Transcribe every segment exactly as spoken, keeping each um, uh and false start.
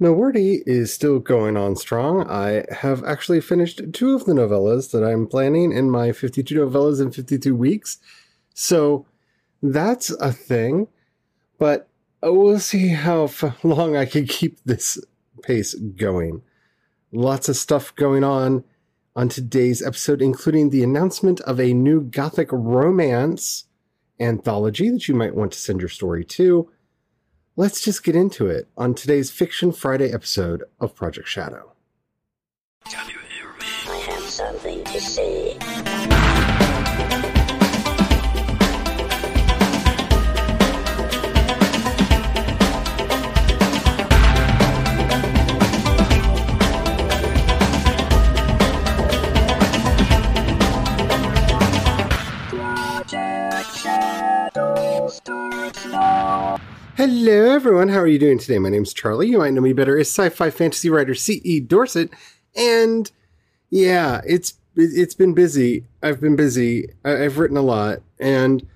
Nowardi is still going on strong. I have actually finished two of the novellas that I'm planning in my fifty-two novellas in fifty-two weeks. So that's a thing. But we'll see how f- long I can keep this pace going. Lots of stuff going on on today's episode, including the announcement of a new Gothic romance anthology that you might want to send your story to. Let's just get into it on today's Fiction Friday episode of Project Shadow. Can you hear me? I have something to say. Hello everyone, how are you doing today? My name's Charlie, you might know me better as sci-fi fantasy writer C E. Dorsett, and yeah, it's it's been busy. I've been busy, I've written a lot, and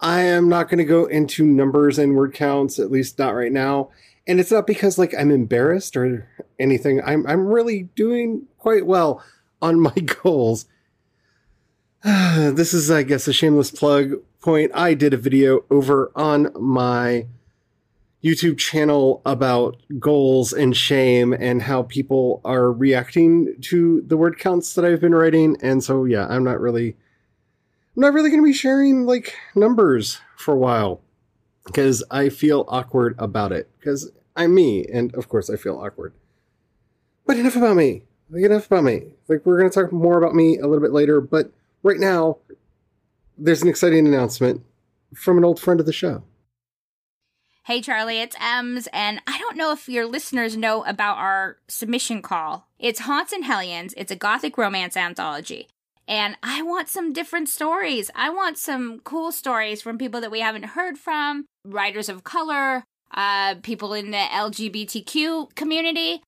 I am not going to go into numbers and word counts, at least not right now, and it's not because like I'm embarrassed or anything. I'm I'm really doing quite well on my goals. This is, I guess, a shameless plug point. I did a video over on my YouTube channel about goals and shame and how people are reacting to the word counts that I've been writing. And so, yeah, I'm not really, I'm not really going to be sharing like numbers for a while because I feel awkward about it because I'm me. And of course I feel awkward, but enough about me, like, enough about me. Like, we're going to talk more about me a little bit later, but right now there's an exciting announcement from an old friend of the show. Hey, Charlie, it's Ems, and I don't know if your listeners know about our submission call. It's Haunts and Hellions. It's a Gothic romance anthology, and I want some different stories. I want some cool stories from people that we haven't heard from, writers of color, uh, people in the L G B T Q community.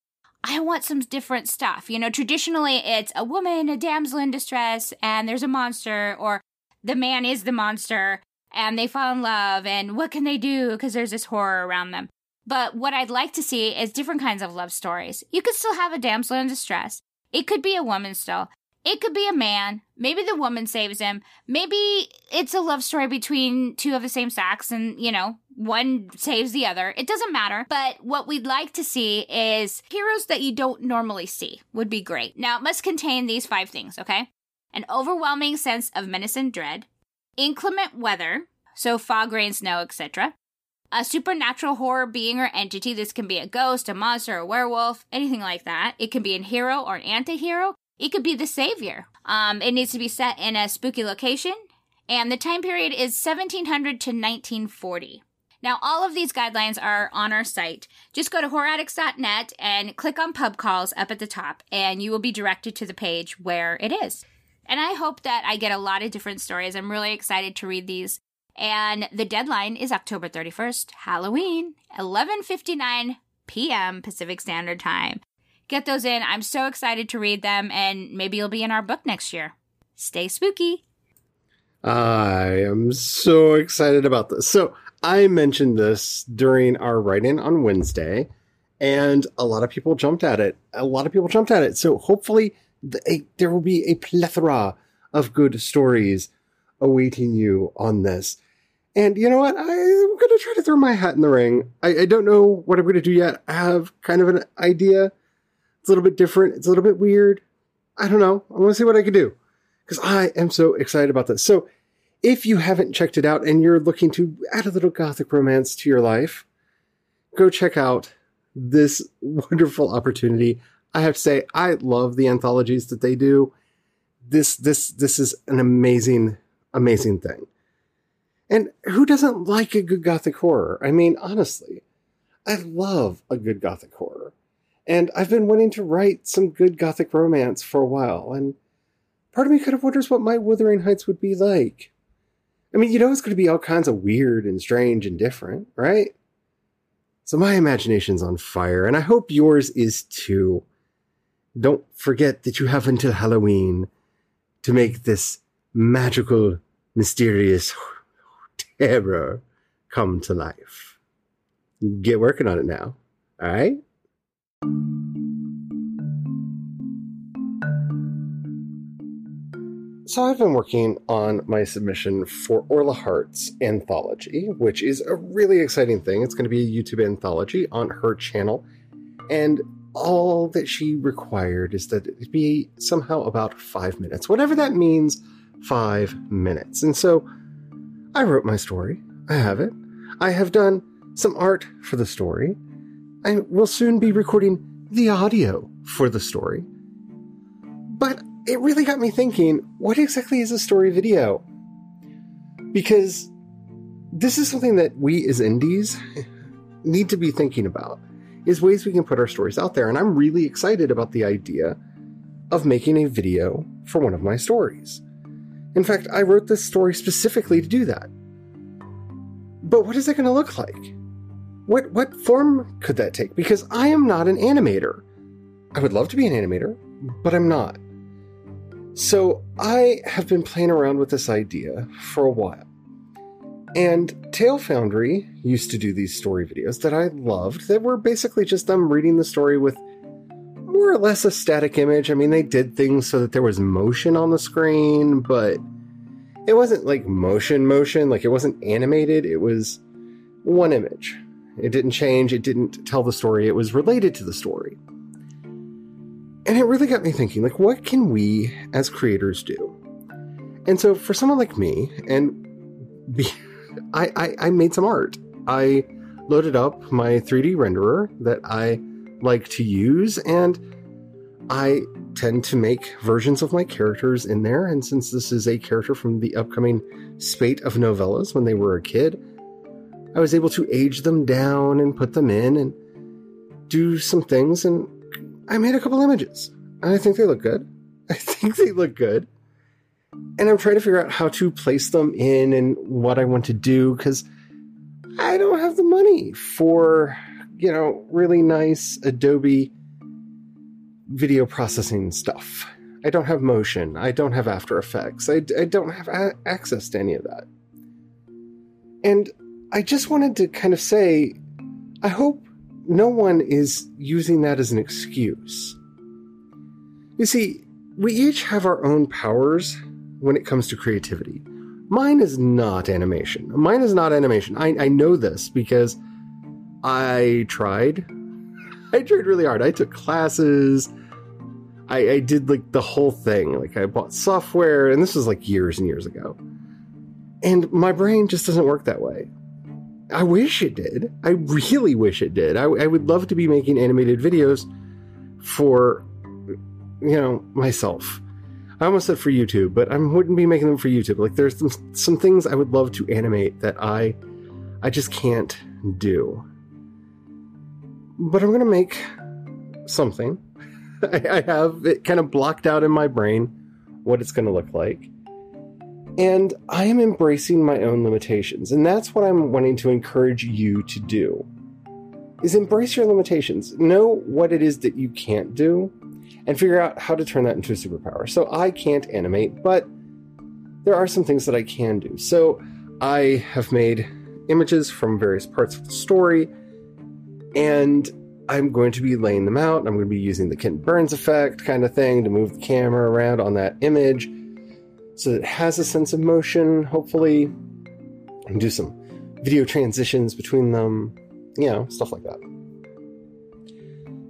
I want some different stuff. You know, traditionally, it's a woman, a damsel in distress, and there's a monster, or the man is the monster, and they fall in love, and what can they do because there's this horror around them. But what I'd like to see is different kinds of love stories. You could still have a damsel in distress. It could be a woman still. It could be a man. Maybe the woman saves him. Maybe it's a love story between two of the same sex, and, you know, one saves the other. It doesn't matter. But what we'd like to see is heroes that you don't normally see would be great. Now, it must contain these five things, okay? An overwhelming sense of menace and dread. Inclement weather, so fog, rain, snow, et cetera. A supernatural horror being or entity. This can be a ghost, a monster, a werewolf, anything like that. It can be a hero or an anti-hero. It could be the savior. Um, it needs to be set in a spooky location. And the time period is seventeen hundred to nineteen forty. Now, all of these guidelines are on our site. Just go to horror addicts dot net and click on pub calls up at the top, and you will be directed to the page where it is. And I hope that I get a lot of different stories. I'm really excited to read these. And the deadline is October thirty-first, Halloween, eleven fifty-nine p.m. Pacific Standard Time. Get those in. I'm so excited to read them, and maybe you'll be in our book next year. Stay spooky. I am so excited about this. So I mentioned this during our write-in on Wednesday, and a lot of people jumped at it. A lot of people jumped at it. So hopefully The, a, there will be a plethora of good stories awaiting you on this. And you know what? I, I'm going to try to throw my hat in the ring. I, I don't know what I'm going to do yet. I have kind of an idea. It's a little bit different. It's a little bit weird. I don't know. I want to see what I can do because I am so excited about this. So if you haven't checked it out and you're looking to add a little Gothic romance to your life, go check out this wonderful opportunity. I have to say, I love the anthologies that they do. This, this, this is an amazing, amazing thing. And who doesn't like a good Gothic horror? I mean, honestly, I love a good Gothic horror. And I've been wanting to write some good Gothic romance for a while. And part of me kind of wonders what my Wuthering Heights would be like. I mean, you know, it's going to be all kinds of weird and strange and different, right? So my imagination's on fire, and I hope yours is too. Don't forget that you have until Halloween to make this magical, mysterious terror come to life. Get working on it now, all right? So I've been working on my submission for Orla Hart's anthology, which is a really exciting thing. It's going to be a YouTube anthology on her channel. And all that she required is that it be somehow about five minutes, whatever that means, five minutes. And so I wrote my story. I have it. I have done some art for the story. I will soon be recording the audio for the story. But it really got me thinking, what exactly is a story video? Because this is something that we as indies need to be thinking about, is ways we can put our stories out there. And I'm really excited about the idea of making a video for one of my stories. In fact, I wrote this story specifically to do that. But what is it going to look like? What what form could that take? Because I am not an animator. I would love to be an animator, but I'm not. So I have been playing around with this idea for a while. And Tale Foundry used to do these story videos that I loved that were basically just them reading the story with more or less a static image. I mean, they did things so that there was motion on the screen, but it wasn't like motion motion. Like, it wasn't animated. It was one image. It didn't change. It didn't tell the story. It was related to the story. And it really got me thinking, like, what can we as creators do? And so for someone like me, and be, I, I, I made some art. I loaded up my three D renderer that I like to use, and I tend to make versions of my characters in there. And since this is a character from the upcoming spate of novellas when they were a kid, I was able to age them down and put them in and do some things. And I made a couple images. And I think they look good. I think they look good. And I'm trying to figure out how to place them in and what I want to do, because I don't have the money for, you know, really nice Adobe video processing stuff. I don't have motion. I don't have After Effects. I, I don't have a- access to any of that. And I just wanted to kind of say, I hope no one is using that as an excuse. You see, we each have our own powers when it comes to creativity. Mine is not animation. Mine is not animation. I, I know this because I tried. I tried really hard. I took classes. I, I did like the whole thing. Like, I bought software, and this was like years and years ago. And my brain just doesn't work that way. I wish it did. I really wish it did. I, I would love to be making animated videos for, you know, myself. I almost said for YouTube, but I wouldn't be making them for YouTube. Like, there's some, some things I would love to animate that I, I just can't do. But I'm going to make something. I, I have it kind of blocked out in my brain what it's going to look like. And I am embracing my own limitations. And that's what I'm wanting to encourage you to do, is embrace your limitations. Know what it is that you can't do, and figure out how to turn that into a superpower. So I can't animate, but there are some things that I can do. So I have made images from various parts of the story, and I'm going to be laying them out. I'm going to be using the Ken Burns effect kind of thing to move the camera around on that image so that it has a sense of motion, hopefully, and do some video transitions between them, you know, stuff like that.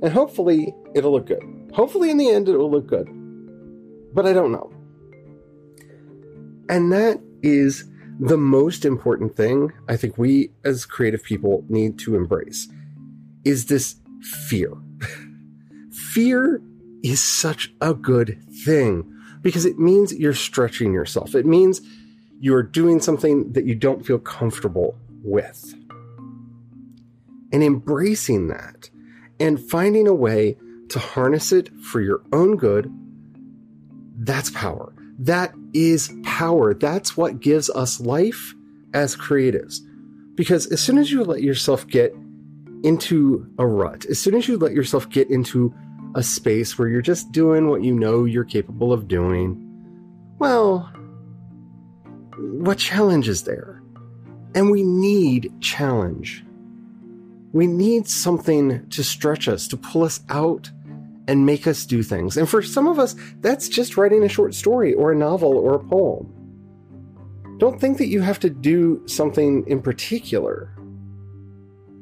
And hopefully it'll look good. Hopefully in the end it will look good, but I don't know. And that is the most important thing I think we as creative people need to embrace, is this fear. Fear is such a good thing, because it means you're stretching yourself. It means you're doing something that you don't feel comfortable with. And embracing that and finding a way to harness it for your own good, that's power. That is power. That's what gives us life as creatives. Because as soon as you let yourself get into a rut, as soon as you let yourself get into a space where you're just doing what you know you're capable of doing, well, what challenge is there? And we need challenge. We need something to stretch us, to pull us out and make us do things. And for some of us, that's just writing a short story or a novel or a poem. Don't think that you have to do something in particular.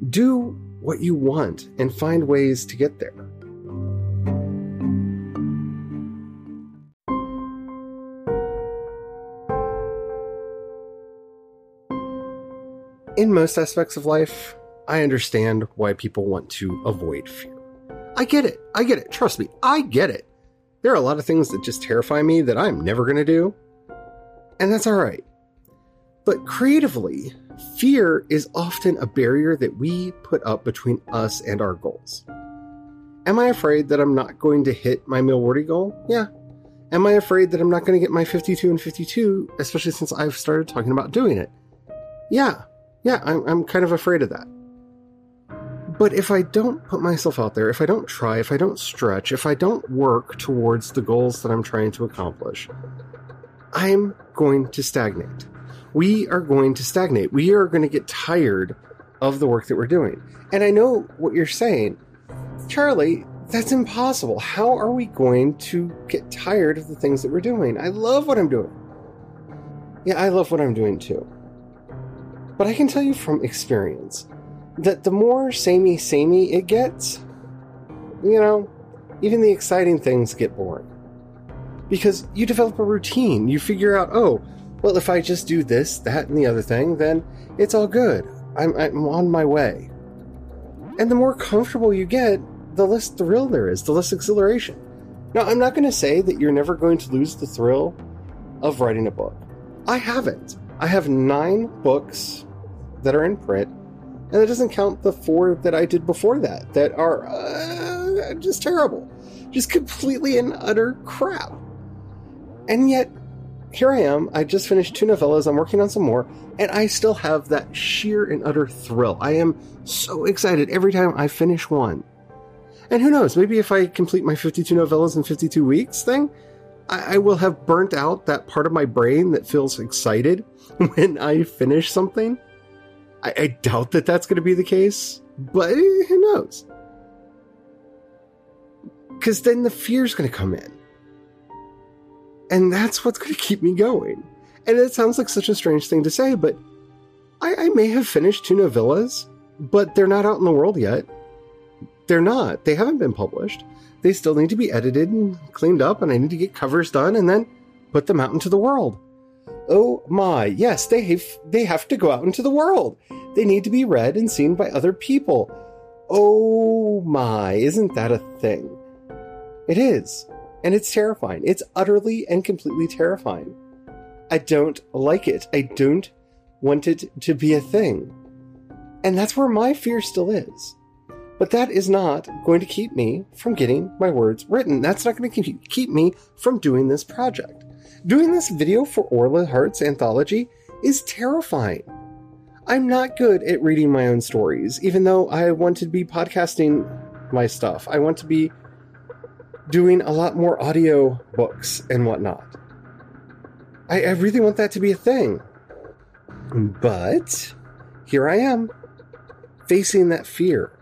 Do what you want and find ways to get there. In most aspects of life, I understand why people want to avoid fear. I get it. I get it. Trust me, I get it. There are a lot of things that just terrify me that I'm never going to do. And that's all right. But creatively, fear is often a barrier that we put up between us and our goals. Am I afraid that I'm not going to hit my Milwaukee goal? Yeah. Am I afraid that I'm not going to get my fifty-two and fifty-two, especially since I've started talking about doing it? Yeah. Yeah, I'm, I'm kind of afraid of that. But if I don't put myself out there, if I don't try, if I don't stretch, if I don't work towards the goals that I'm trying to accomplish, I'm going to stagnate. We are going to stagnate. We are going to get tired of the work that we're doing. And I know what you're saying. Charlie, that's impossible. How are we going to get tired of the things that we're doing? I love what I'm doing. Yeah, I love what I'm doing too. But I can tell you from experience that the more samey, samey it gets, you know, even the exciting things get boring. Because you develop a routine. You figure out, oh, well, if I just do this, that, and the other thing, then it's all good. I'm, I'm on my way. And the more comfortable you get, the less thrill there is, the less exhilaration. Now, I'm not going to say that you're never going to lose the thrill of writing a book. I haven't. I have nine books that are in print, and that doesn't count the four that I did before that, that are uh, just terrible, just completely and utter crap. And yet, here I am, I just finished two novellas, I'm working on some more, and I still have that sheer and utter thrill. I am so excited every time I finish one. And who knows, maybe if I complete my fifty-two novellas in fifty-two weeks thing, I will have burnt out that part of my brain that feels excited when I finish something. I, I doubt that that's going to be the case, but who knows? Because then the fear's going to come in. And that's what's going to keep me going. And it sounds like such a strange thing to say, but I, I may have finished two novellas, but they're not out in the world yet. They're not. They haven't been published. They still need to be edited and cleaned up, and I need to get covers done and then put them out into the world. Oh my, yes, they have, they have to go out into the world. They need to be read and seen by other people. Oh my, isn't that a thing? It is, and it's terrifying. It's utterly and completely terrifying. I don't like it. I don't want it to be a thing. And that's where my fear still is. But that is not going to keep me from getting my words written. That's not going to keep me from doing this project. Doing this video for Orla Hart's anthology is terrifying. I'm not good at reading my own stories, even though I want to be podcasting my stuff. I want to be doing a lot more audio books and whatnot. I, I really want that to be a thing. But here I am, facing that fear.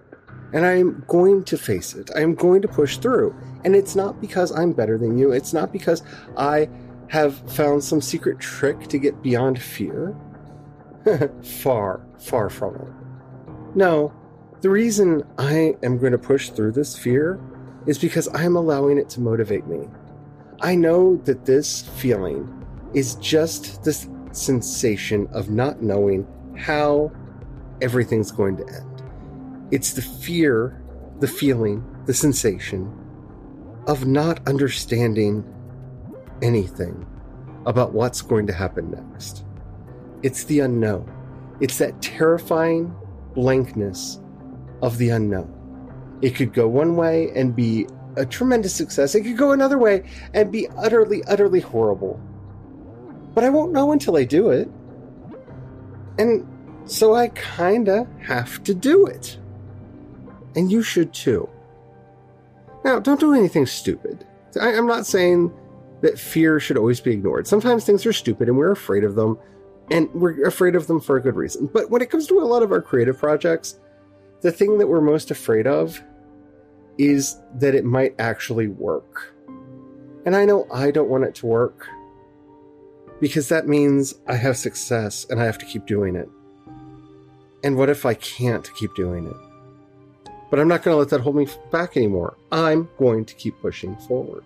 And I'm going to face it. I'm going to push through. And it's not because I'm better than you. It's not because I have found some secret trick to get beyond fear. Far, far from it. No, the reason I am going to push through this fear is because I'm allowing it to motivate me. I know that this feeling is just this sensation of not knowing how everything's going to end. It's the fear, the feeling, the sensation of not understanding anything about what's going to happen next. It's the unknown. It's that terrifying blankness of the unknown. It could go one way and be a tremendous success. It could go another way and be utterly, utterly horrible. But I won't know until I do it. And so I kinda have to do it. And you should too. Now, don't do anything stupid. I, I'm not saying that fear should always be ignored. Sometimes things are stupid and we're afraid of them, and we're afraid of them for a good reason. But when it comes to a lot of our creative projects, the thing that we're most afraid of is that it might actually work. And I know I don't want it to work, because that means I have success and I have to keep doing it. And what if I can't keep doing it? But I'm not going to let that hold me back anymore. I'm going to keep pushing forward.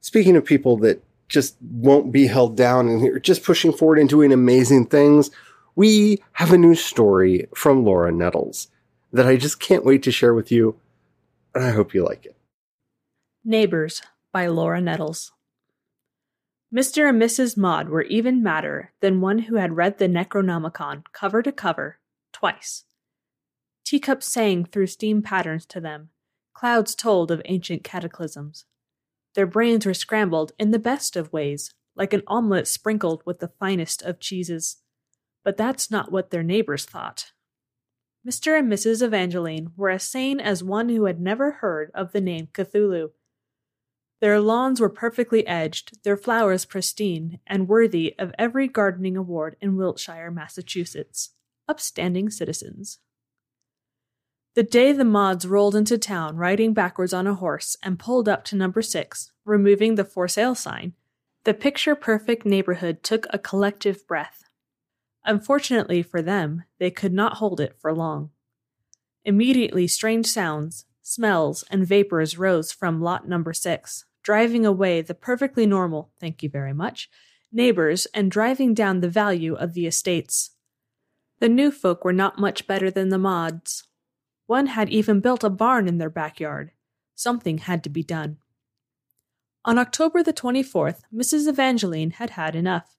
Speaking of people that just won't be held down and are just pushing forward and doing amazing things, we have a new story from Laura Nettles that I just can't wait to share with you, and I hope you like it. Neighbors by Laura Nettles. Mister and Missus Maud were even madder than one who had read the Necronomicon cover to cover twice. Teacups sang through steam patterns to them. Clouds told of ancient cataclysms. Their brains were scrambled in the best of ways, like an omelet sprinkled with the finest of cheeses. But that's not what their neighbors thought. Mister and Missus Evangeline were as sane as one who had never heard of the name Cthulhu. Their lawns were perfectly edged, their flowers pristine, and worthy of every gardening award in Wiltshire, Massachusetts. Upstanding citizens. The day the Mods rolled into town, riding backwards on a horse, and pulled up to number six, removing the for sale sign, the picture-perfect neighborhood took a collective breath. Unfortunately for them, they could not hold it for long. Immediately, strange sounds, smells, and vapors rose from lot number six, driving away the perfectly normal, thank you very much, neighbors, and driving down the value of the estates. The new folk were not much better than the Mods. One had even built a barn in their backyard. Something had to be done. On October the twenty-fourth, Missus Evangeline had had enough.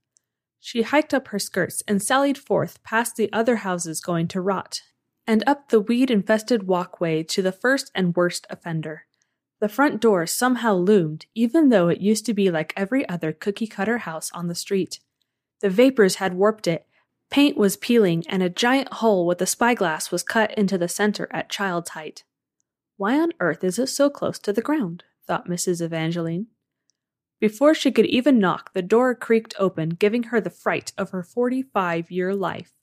She hiked up her skirts and sallied forth past the other houses going to rot, and up the weed-infested walkway to the first and worst offender. The front door somehow loomed, even though it used to be like every other cookie-cutter house on the street. The vapors had warped it, paint was peeling, and a giant hole with a spyglass was cut into the center at child's height. Why on earth is it so close to the ground? Thought Missus Evangeline. Before she could even knock, the door creaked open, giving her the fright of her forty-five-year life.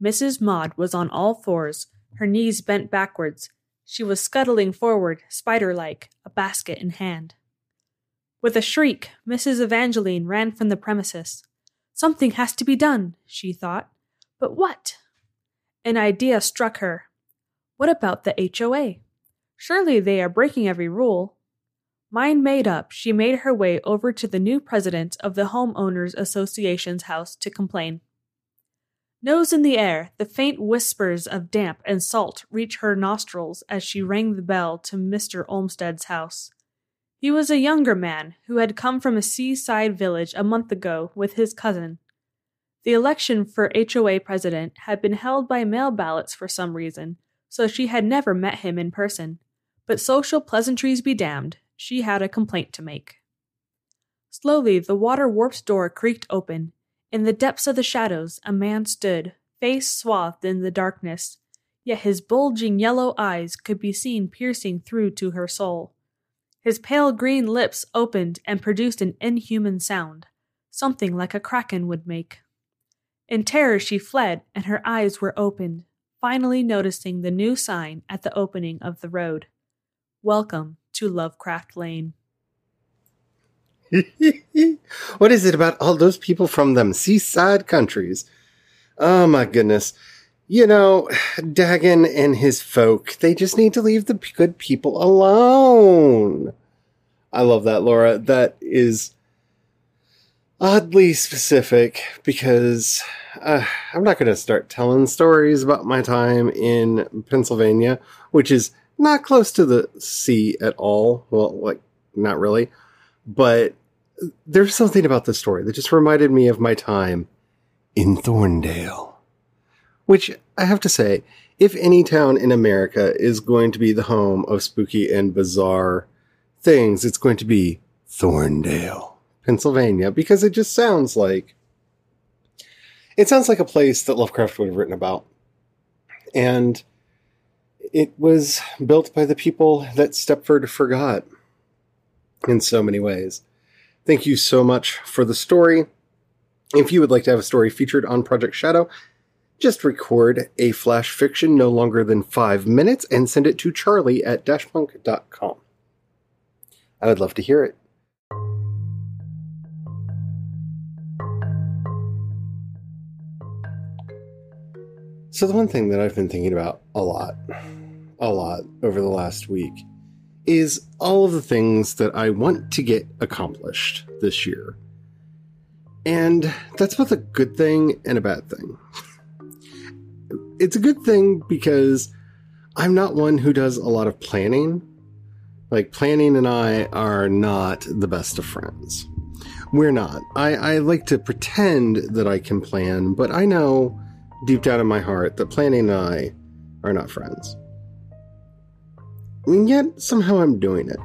Missus Maud was on all fours, her knees bent backwards. She was scuttling forward, spider-like, a basket in hand. With a shriek, Missus Evangeline ran from the premises. Something has to be done, she thought. But what? An idea struck her. What about the H O A? Surely they are breaking every rule. Mind made up, she made her way over to the new president of the Homeowners Association's house to complain. Nose in the air, the faint whispers of damp and salt reached her nostrils as she rang the bell to Mister Olmstead's house. He was a younger man who had come from a seaside village a month ago with his cousin. The election for H O A president had been held by mail ballots for some reason, so she had never met him in person. But social pleasantries be damned, she had a complaint to make. Slowly, the water-warped door creaked open. In the depths of the shadows, a man stood, face swathed in the darkness, yet his bulging yellow eyes could be seen piercing through to her soul. His pale green lips opened and produced an inhuman sound, something like a kraken would make. In terror she fled, and her eyes were opened, finally noticing the new sign at the opening of the road. Welcome to Lovecraft Lane. What is it about all those people from them seaside countries? Oh my goodness. You know, Dagon and his folk, they just need to leave the good people alone. I love that, Laura. That is oddly specific because uh, I'm not going to start telling stories about my time in Pennsylvania, which is not close to the sea at all. Well, like, not really. But there's something about the story that just reminded me of my time in Thorndale. Which, I have to say, if any town in America is going to be the home of spooky and bizarre things, it's going to be Thorndale, Pennsylvania, because it just sounds like, it sounds like a place that Lovecraft would have written about. And it was built by the people that Stepford forgot in so many ways. Thank you so much for the story. If you would like to have a story featured on Project Shadow, Just record a flash fiction no longer than five minutes and send it to Charlie at dashpunk dot com. I would love to hear it. So the one thing that I've been thinking about a lot, a lot over the last week is all of the things that I want to get accomplished this year. And that's both a good thing and a bad thing. It's a good thing because I'm not one who does a lot of planning. Like, planning and I are not the best of friends. We're not. I, I like to pretend that I can plan, but I know deep down in my heart that planning and I are not friends. And yet, somehow I'm doing it.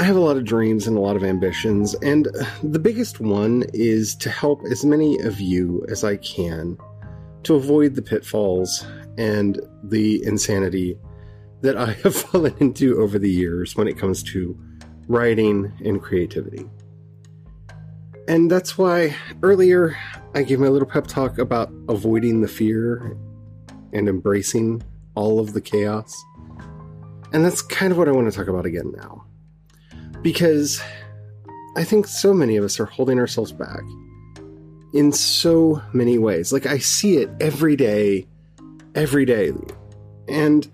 I have a lot of dreams and a lot of ambitions, and the biggest one is to help as many of you as I can to avoid the pitfalls and the insanity that I have fallen into over the years when it comes to writing and creativity. And that's why earlier I gave my little pep talk about avoiding the fear and embracing all of the chaos. And that's kind of what I want to talk about again now. Because I think so many of us are holding ourselves back in so many ways. Like, I see it every day, every day. And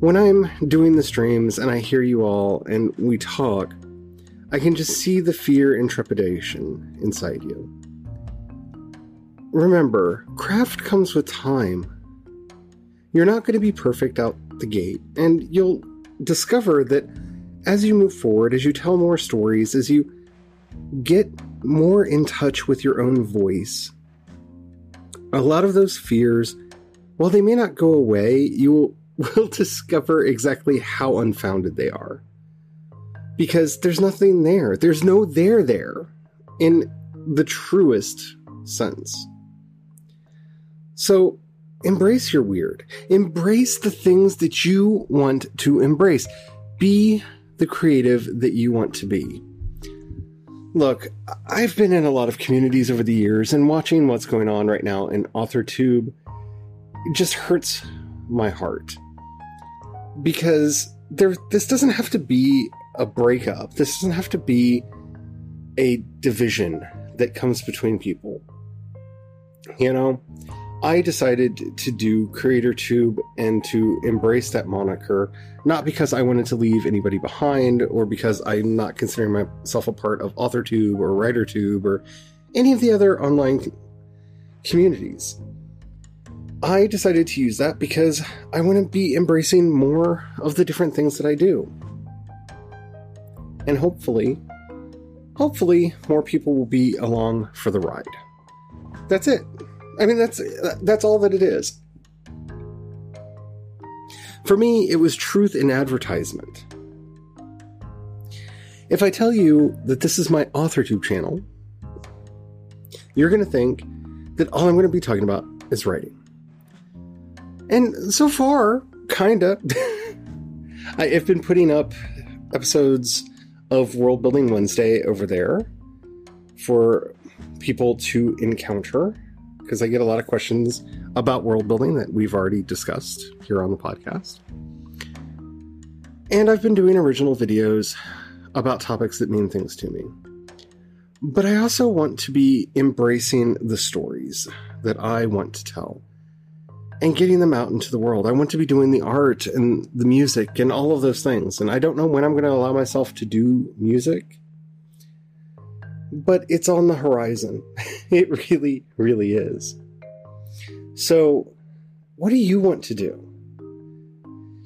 when I'm doing the streams and I hear you all and we talk, I can just see the fear and trepidation inside you. Remember, craft comes with time. You're not going to be perfect out the gate, and you'll discover that as you move forward, as you tell more stories, as you get more in touch with your own voice, a lot of those fears, while they may not go away, you will discover exactly how unfounded they are. Because there's nothing there. There's no there there in the truest sense. So embrace your weird. Embrace the things that you want to embrace. Be the creative that you want to be. Look, I've been in a lot of communities over the years, and watching what's going on right now in AuthorTube just hurts my heart. Because there, this doesn't have to be a breakup. This doesn't have to be a division that comes between people. You know, I decided to do CreatorTube and to embrace that moniker, not because I wanted to leave anybody behind or because I'm not considering myself a part of AuthorTube or WriterTube or any of the other online communities. I decided to use that because I want to be embracing more of the different things that I do. And hopefully, hopefully more people will be along for the ride. That's it. I mean, that's that's all that it is. For me, it was truth in advertisement. If I tell you that this is my AuthorTube channel, you're going to think that all I'm going to be talking about is writing. And so far, kind of. I've been putting up episodes of Worldbuilding Wednesday over there for people to encounter, because I get a lot of questions about world building that we've already discussed here on the podcast. And I've been doing original videos about topics that mean things to me. But I also want to be embracing the stories that I want to tell and getting them out into the world. I want to be doing the art and the music and all of those things. And I don't know when I'm going to allow myself to do music, but it's on the horizon. It really, really is. So, what do you want to do?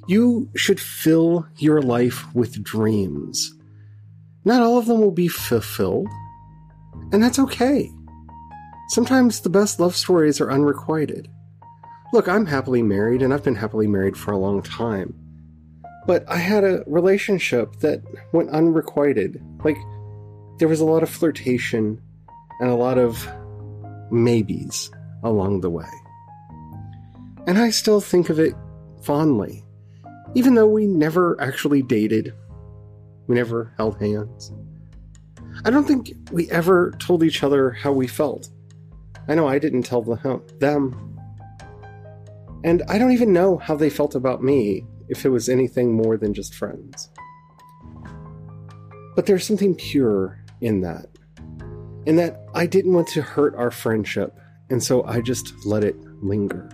You should fill your life with dreams. Not all of them will be fulfilled, and that's okay. Sometimes the best love stories are unrequited. Look, I'm happily married, and I've been happily married for a long time. But I had a relationship that went unrequited. Like, there was a lot of flirtation and a lot of maybes along the way. And I still think of it fondly, even though we never actually dated. We never held hands. I don't think we ever told each other how we felt. I know I didn't tell the, them. And I don't even know how they felt about me, if it was anything more than just friends. But there's something pure in that. In that I didn't want to hurt our friendship, and so I just let it linger.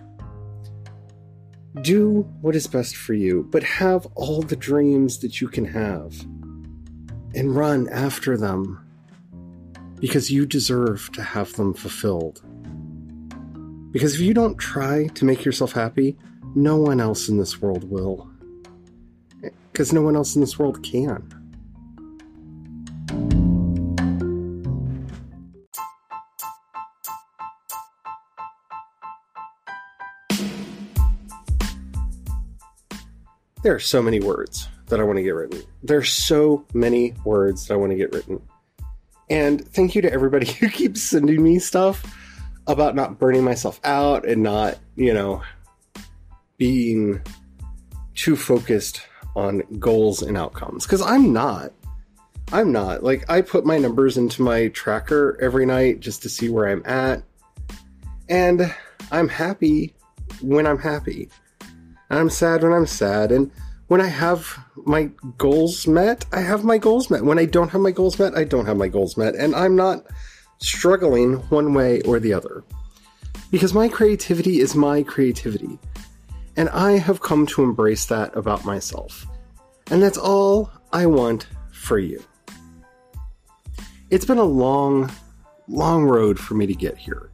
Do what is best for you, but have all the dreams that you can have. And run after them. Because you deserve to have them fulfilled. Because if you don't try to make yourself happy, no one else in this world will. Because no one else in this world can. There are so many words that I want to get written. There are so many words that I want to get written. And thank you to everybody who keeps sending me stuff about not burning myself out and not, you know, being too focused on goals and outcomes. Because I'm not. I'm not. Like, I put my numbers into my tracker every night just to see where I'm at. And I'm happy when I'm happy. And I'm sad when I'm sad. And when I have my goals met, I have my goals met. When I don't have my goals met, I don't have my goals met. And I'm not struggling one way or the other. Because my creativity is my creativity. And I have come to embrace that about myself. And that's all I want for you. It's been a long, long road for me to get here.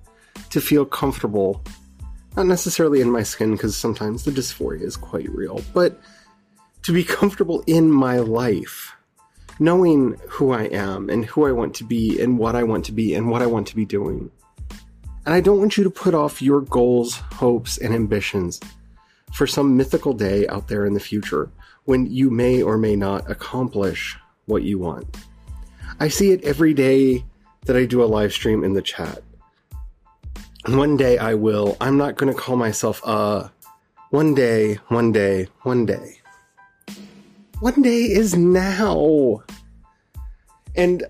To feel comfortable, not necessarily in my skin, because sometimes the dysphoria is quite real, but to be comfortable in my life, knowing who I am and who I want to be and what I want to be and what I want to be doing. And I don't want you to put off your goals, hopes, and ambitions for some mythical day out there in the future when you may or may not accomplish what you want. I see it every day that I do a live stream in the chat. One day I will. I'm not going to call myself uh, one day, one day, one day. One day is now. And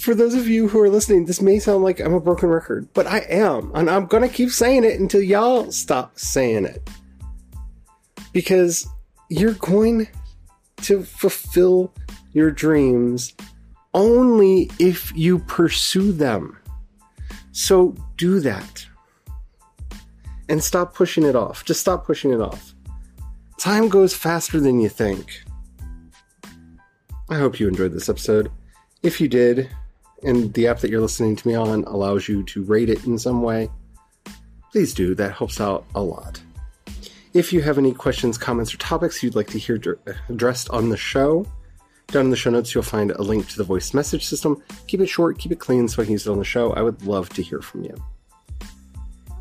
for those of you who are listening, this may sound like I'm a broken record, but I am. And I'm going to keep saying it until y'all stop saying it. Because you're going to fulfill your dreams only if you pursue them. So do that. And stop pushing it off. Just stop pushing it off. Time goes faster than you think. I hope you enjoyed this episode. If you did, and the app that you're listening to me on allows you to rate it in some way, please do. That helps out a lot. If you have any questions, comments, or topics you'd like to hear addressed on the show, down in the show notes you'll find a link to the voice message system. Keep it short, keep it clean so I can use it on the show. I would love to hear from you.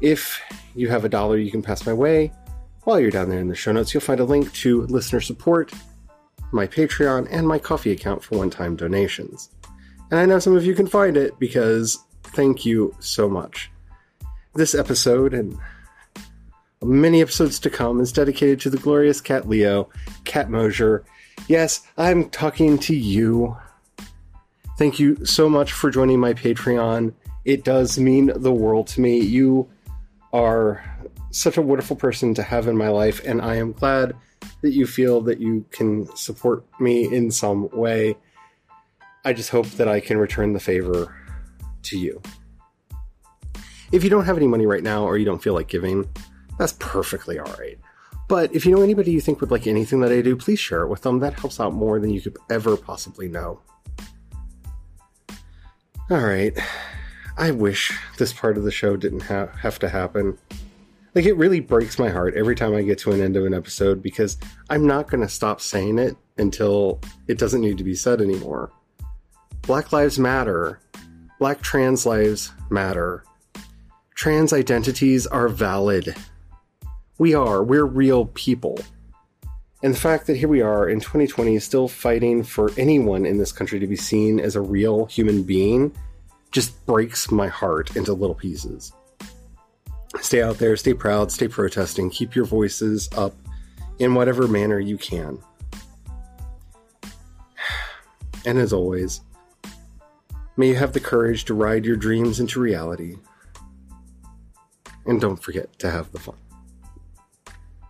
If you have a dollar you can pass my way, while you're down there in the show notes, you'll find a link to listener support, my Patreon, and my Ko-fi account for one-time donations. And I know some of you can find it, because thank you so much. This episode, and many episodes to come, is dedicated to the glorious Cat Leo, Cat Mosier. Yes, I'm talking to you. Thank you so much for joining my Patreon. It does mean the world to me. You are such a wonderful person to have in my life, and I am glad that you feel that you can support me in some way. I just hope that I can return the favor to you. If you don't have any money right now or you don't feel like giving, that's perfectly all right. But if you know anybody you think would like anything that I do, please share it with them. That helps out more than you could ever possibly know. All right. I wish this part of the show didn't ha- have to happen. Like, it really breaks my heart every time I get to an end of an episode, because I'm not going to stop saying it until it doesn't need to be said anymore. Black lives matter. Black trans lives matter. Trans identities are valid. We are. We're real people. And the fact that here we are in twenty twenty still fighting for anyone in this country to be seen as a real human being just breaks my heart into little pieces. Stay out there, stay proud, stay protesting, keep your voices up in whatever manner you can. And as always, may you have the courage to ride your dreams into reality. and don't forget to have the fun.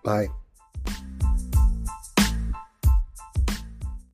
Bye.